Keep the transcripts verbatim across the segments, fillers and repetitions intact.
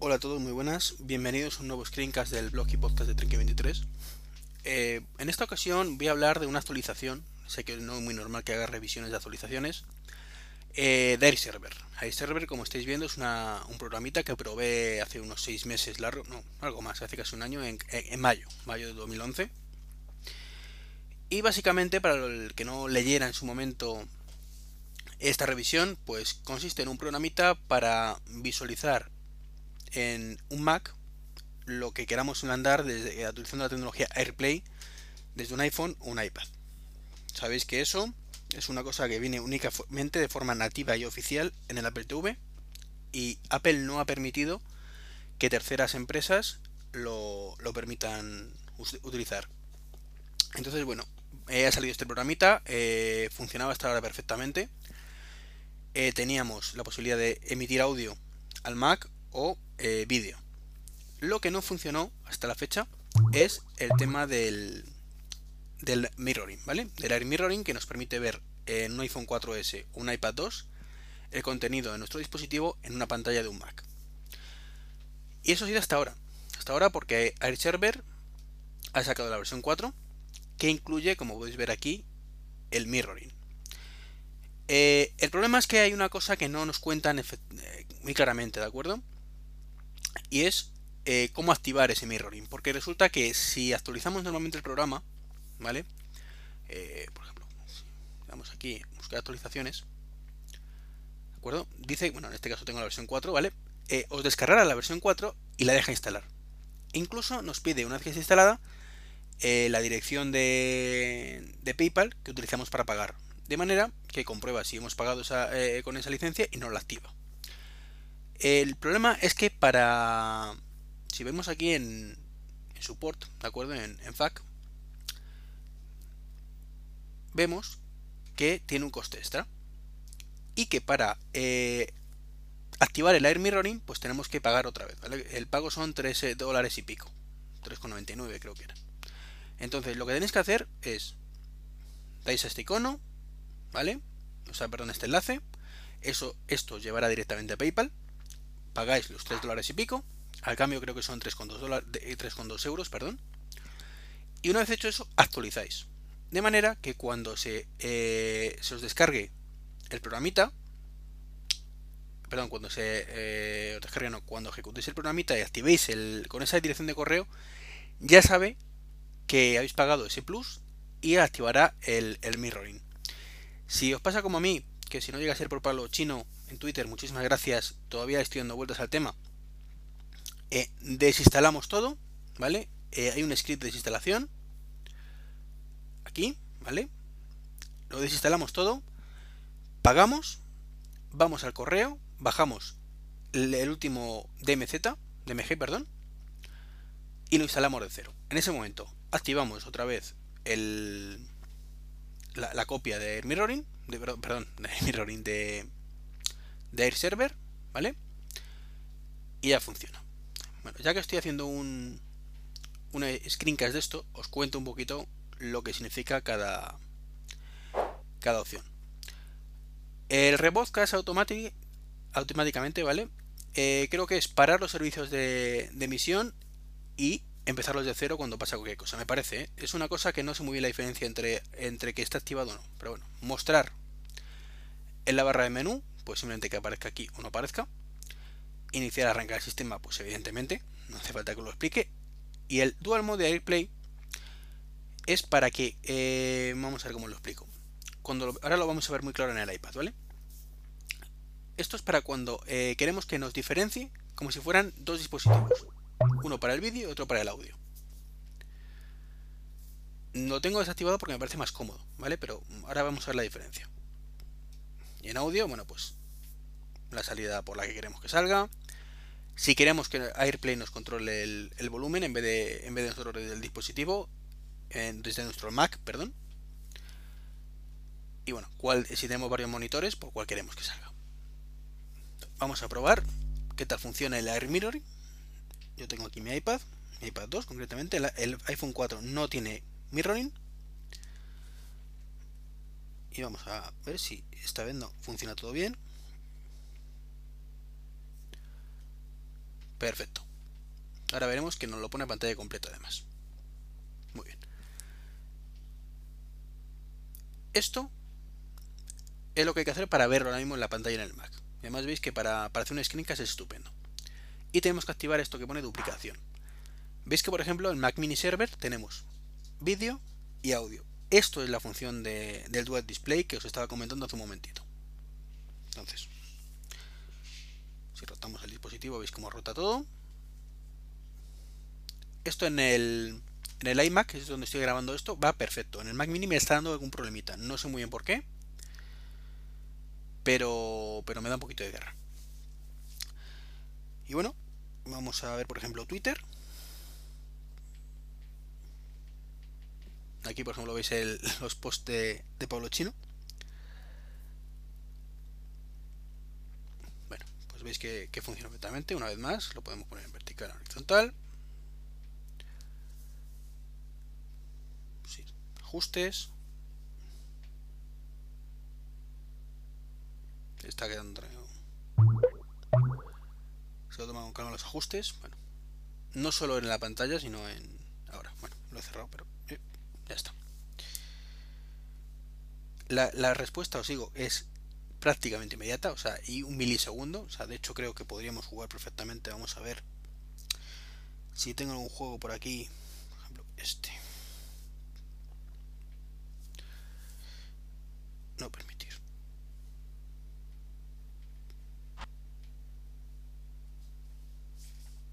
Hola a todos, muy buenas, bienvenidos a un nuevo screencast del blog y podcast de Trenk veintitrés. Eh, en esta ocasión voy a hablar de una actualización. Sé que no es muy normal que haga revisiones de actualizaciones eh, de AirServer. AirServer, como estáis viendo, es una, un programita que probé hace unos seis meses, largo, no, algo más, hace casi un año, en, en mayo, mayo de dos mil once. Y básicamente, para el que no leyera en su momento esta revisión, pues consiste en un programita para visualizar en un Mac lo que queramos mandar desde, utilizando la tecnología AirPlay desde un iPhone o un iPad. Sabéis que eso es una cosa que viene únicamente de forma nativa y oficial en el Apple T V, y Apple no ha permitido que terceras empresas lo, lo permitan utilizar. Entonces, bueno, eh, ha salido este programita, eh, funcionaba hasta ahora perfectamente. Eh, teníamos la posibilidad de emitir audio al Mac o eh, vídeo. Lo que no funcionó hasta la fecha es el tema del, del mirroring, ¿vale? Del air mirroring, que nos permite ver en un iPhone cuatro ese o un iPad dos el contenido de nuestro dispositivo en una pantalla de un Mac. Y eso ha sido hasta ahora. Hasta ahora porque AirServer ha sacado la versión cuatro, que incluye, como podéis ver aquí, el mirroring. Eh, el problema es que hay una cosa que no nos cuentan muy claramente, ¿de acuerdo? Y es eh, cómo activar ese mirroring, porque resulta que si actualizamos normalmente el programa, ¿vale? Eh, por ejemplo, vamos aquí, buscar actualizaciones, ¿de acuerdo? Dice, bueno, en este caso tengo la versión cuatro, ¿vale? Eh, os descargará la versión cuatro y la deja instalar. E incluso nos pide, una vez que está instalada, eh, la dirección de, de PayPal que utilizamos para pagar. De manera que comprueba si hemos pagado esa, eh, con esa licencia, y no la activa. El problema es que para... Si vemos aquí en, en support, ¿de acuerdo? En, en F A Q, vemos que tiene un coste extra. Y que para eh, activar el Air Mirroring, pues tenemos que pagar otra vez, ¿vale? El pago son tres dólares y pico. tres con noventa y nueve creo que era. Entonces lo que tenéis que hacer es... Dais a este icono, ¿vale? O sea, perdón, este enlace. Eso, esto os llevará directamente a PayPal. Pagáis los tres dólares y pico. Al cambio creo que son tres coma dos euros, perdón. Y una vez hecho eso, actualizáis. De manera que cuando se, eh, se os descargue el programita, perdón, cuando se eh, os descargue, no, cuando ejecutéis el programita y activéis el, con esa dirección de correo, ya sabe que habéis pagado ese plus y activará el, el mirroring. Si os pasa como a mí, que si no llega a ser por Pablo Chino en Twitter, muchísimas gracias, todavía estoy dando vueltas al tema, eh, desinstalamos todo, ¿vale? Eh, hay un script de desinstalación, aquí, ¿vale? Lo desinstalamos todo, pagamos, vamos al correo, bajamos el, el último D M Z, D M G, perdón, y lo instalamos de cero. En ese momento activamos otra vez el... La, la copia de Air Mirroring, de, perdón, de Air Mirroring de, de AirServer, ¿vale? Y ya funciona. Bueno, ya que estoy haciendo un, un screencast de esto, os cuento un poquito lo que significa cada, cada opción. El rebroadcast automáticamente, ¿vale? Eh, creo que es parar los servicios de, de emisión y empezarlos de cero cuando pasa cualquier cosa, me parece, ¿eh? Es una cosa que no sé muy bien la diferencia entre, entre que está activado o no, pero bueno, mostrar en la barra de menú, pues simplemente que aparezca aquí o no aparezca, iniciar, arrancar el sistema, pues evidentemente, no hace falta que lo explique, y el Dual Mode de AirPlay es para que, eh, vamos a ver cómo lo explico, cuando lo, ahora lo vamos a ver muy claro en el iPad, ¿vale? Esto es para cuando eh, queremos que nos diferencie como si fueran dos dispositivos. Uno para el vídeo y otro para el audio. Lo tengo desactivado porque me parece más cómodo, ¿vale? Pero ahora vamos a ver la diferencia. Y en audio, bueno, pues la salida por la que queremos que salga. Si queremos que AirPlay nos controle el, el volumen en vez de, en vez de nosotros desde el dispositivo, en, desde nuestro Mac, perdón. Y bueno, cuál, si tenemos varios monitores, por cuál queremos que salga. Vamos a probar qué tal funciona el Air Mirroring. Yo tengo aquí mi iPad, mi iPad dos concretamente, el, el iPhone cuatro no tiene mirroring. Y vamos a ver si esta vez no funciona todo bien. Perfecto. Ahora veremos que nos lo pone a pantalla completa además. Muy bien. Esto es lo que hay que hacer para verlo ahora mismo en la pantalla en el Mac. Además veis que para, para hacer un screencast es estupendo. Y tenemos que activar esto que pone duplicación. Veis que por ejemplo en Mac Mini Server tenemos vídeo y audio. Esto es la función de, del Dual Display que os estaba comentando hace un momentito. Entonces, si rotamos el dispositivo, veis cómo rota todo. Esto en el, en el iMac, que es donde estoy grabando esto, va perfecto. En el Mac Mini me está dando algún problemita. No sé muy bien por qué, pero, pero me da un poquito de guerra. Y bueno, vamos a ver por ejemplo Twitter. Aquí por ejemplo veis el, los posts de, de Pablo Chino. Bueno, pues veis que, que funciona perfectamente. Una vez más, lo podemos poner en vertical, en horizontal. Sí, ajustes. Está quedando... Se lo toma con calma los ajustes. Bueno, no solo en la pantalla, sino en... Ahora, bueno, lo he cerrado, pero... Ya está. La, la respuesta, os digo, es prácticamente inmediata, o sea, y un milisegundo. O sea, de hecho creo que podríamos jugar perfectamente. Vamos a ver si tengo algún juego por aquí. Por ejemplo, este. No permitir.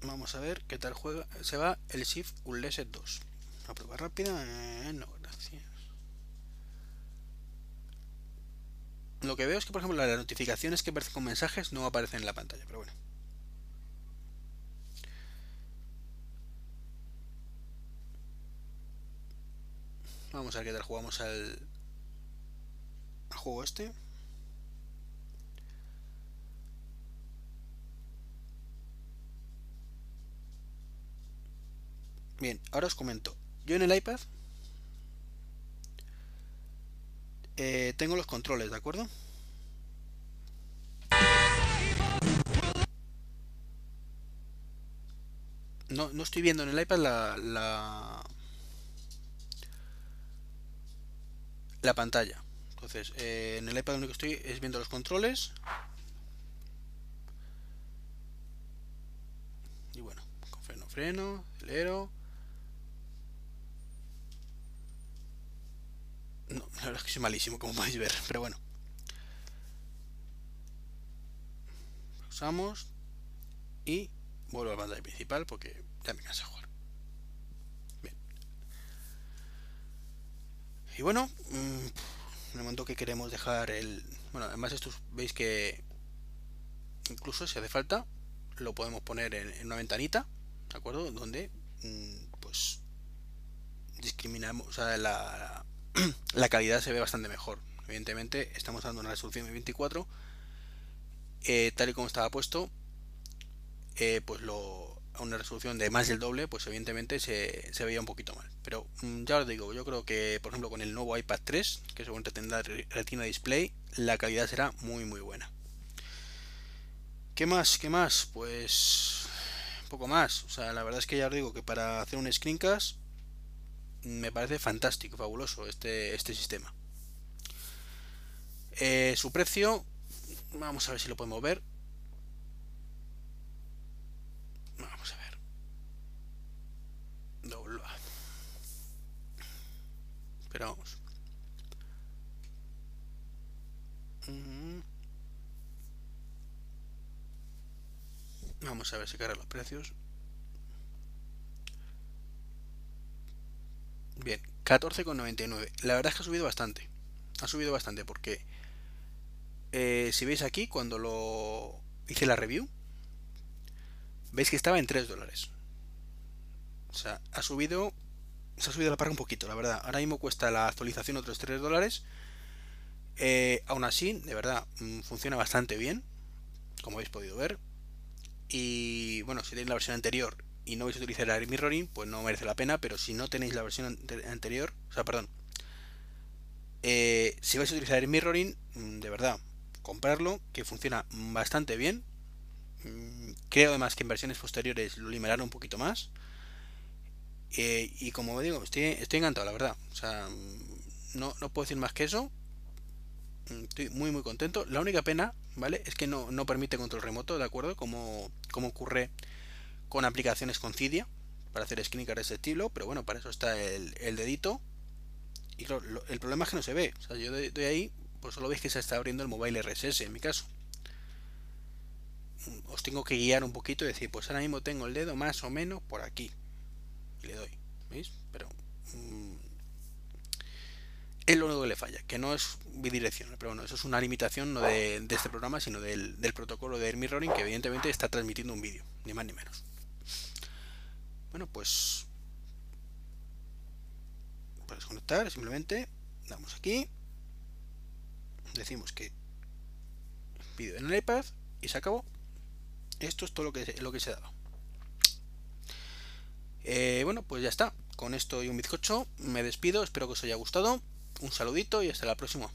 Vamos a ver qué tal juega. Se va el Shift Unlessed dos. La prueba rápida, eh, no, gracias. Lo que veo es que, por ejemplo, las notificaciones que aparecen con mensajes no aparecen en la pantalla, pero bueno. Vamos a ver qué tal jugamos al, al juego este. Bien, ahora os comento. Yo en el iPad eh, tengo los controles, ¿de acuerdo? No, no estoy viendo en el iPad la, la, la pantalla. Entonces, eh, en el iPad lo único que estoy es viendo los controles. Y bueno, con freno, freno, acelero... No, la verdad es que soy malísimo, como podéis ver, pero bueno. Pausamos y vuelvo a la pantalla principal porque ya me cansa jugar. Bien. Y bueno, en el momento que queremos dejar el... Bueno, además esto veis que incluso si hace falta lo podemos poner en una ventanita, ¿de acuerdo? Donde pues discriminamos, o sea, la... la la calidad se ve bastante mejor. Evidentemente estamos dando una resolución de veinticuatro, eh, tal y como estaba puesto, eh, pues lo, a una resolución de más del doble, pues evidentemente se, se veía un poquito mal. Pero mmm, ya os digo, yo creo que por ejemplo con el nuevo iPad tres, que seguramente tendrá Retina Display, la calidad será muy muy buena. ¿Qué más? ¿Qué más? Pues un poco más. O sea, la verdad es que ya os digo que para hacer un screencast me parece fantástico, fabuloso este, este sistema. Eh, su precio, vamos a ver si lo podemos ver. Vamos a ver. Doble. Pero vamos. Vamos a ver si cargan los precios. Bien, catorce con noventa y nueve. La verdad es que ha subido bastante. Ha subido bastante porque eh, si veis aquí, cuando lo hice la review, veis que estaba en tres dólares. O sea, ha subido. Se ha subido la parra un poquito, la verdad. Ahora mismo cuesta la actualización otros tres dólares. Eh, aún así, de verdad, funciona bastante bien, como habéis podido ver. Y bueno, si tenéis la versión anterior y no vais a utilizar el mirroring, pues no merece la pena. Pero si no tenéis la versión anterior, o sea, perdón, eh, si vais a utilizar el mirroring, de verdad, comprarlo, que funciona bastante bien. Creo además que en versiones posteriores lo limitaron un poquito más. Eh, y como digo, estoy, estoy encantado, la verdad. O sea, no, no puedo decir más que eso. Estoy muy muy contento. La única pena, ¿vale?, es que no, no permite control remoto, ¿de acuerdo? Como, como ocurre con aplicaciones con Cydia, para hacer screen card de ese estilo. Pero bueno, para eso está el, el dedito. Y lo, lo, el problema es que no se ve. O sea, yo doy, doy ahí, pues solo veis que se está abriendo el Mobile R S S en mi caso. Os tengo que guiar un poquito y decir, pues ahora mismo tengo el dedo más o menos por aquí. Y le doy, ¿veis? Pero mmm, es lo único que le falla, que no es bidireccional. Pero bueno, eso es una limitación no de, de este programa, sino del, del protocolo de AirMirroring, que evidentemente está transmitiendo un vídeo, ni más ni menos. Bueno, pues para desconectar simplemente damos aquí, decimos que vídeo en el iPad y se acabó. Esto es todo lo que, lo que se daba. Eh, bueno, pues ya está. Con esto y un bizcocho me despido. Espero que os haya gustado. Un saludito y hasta la próxima.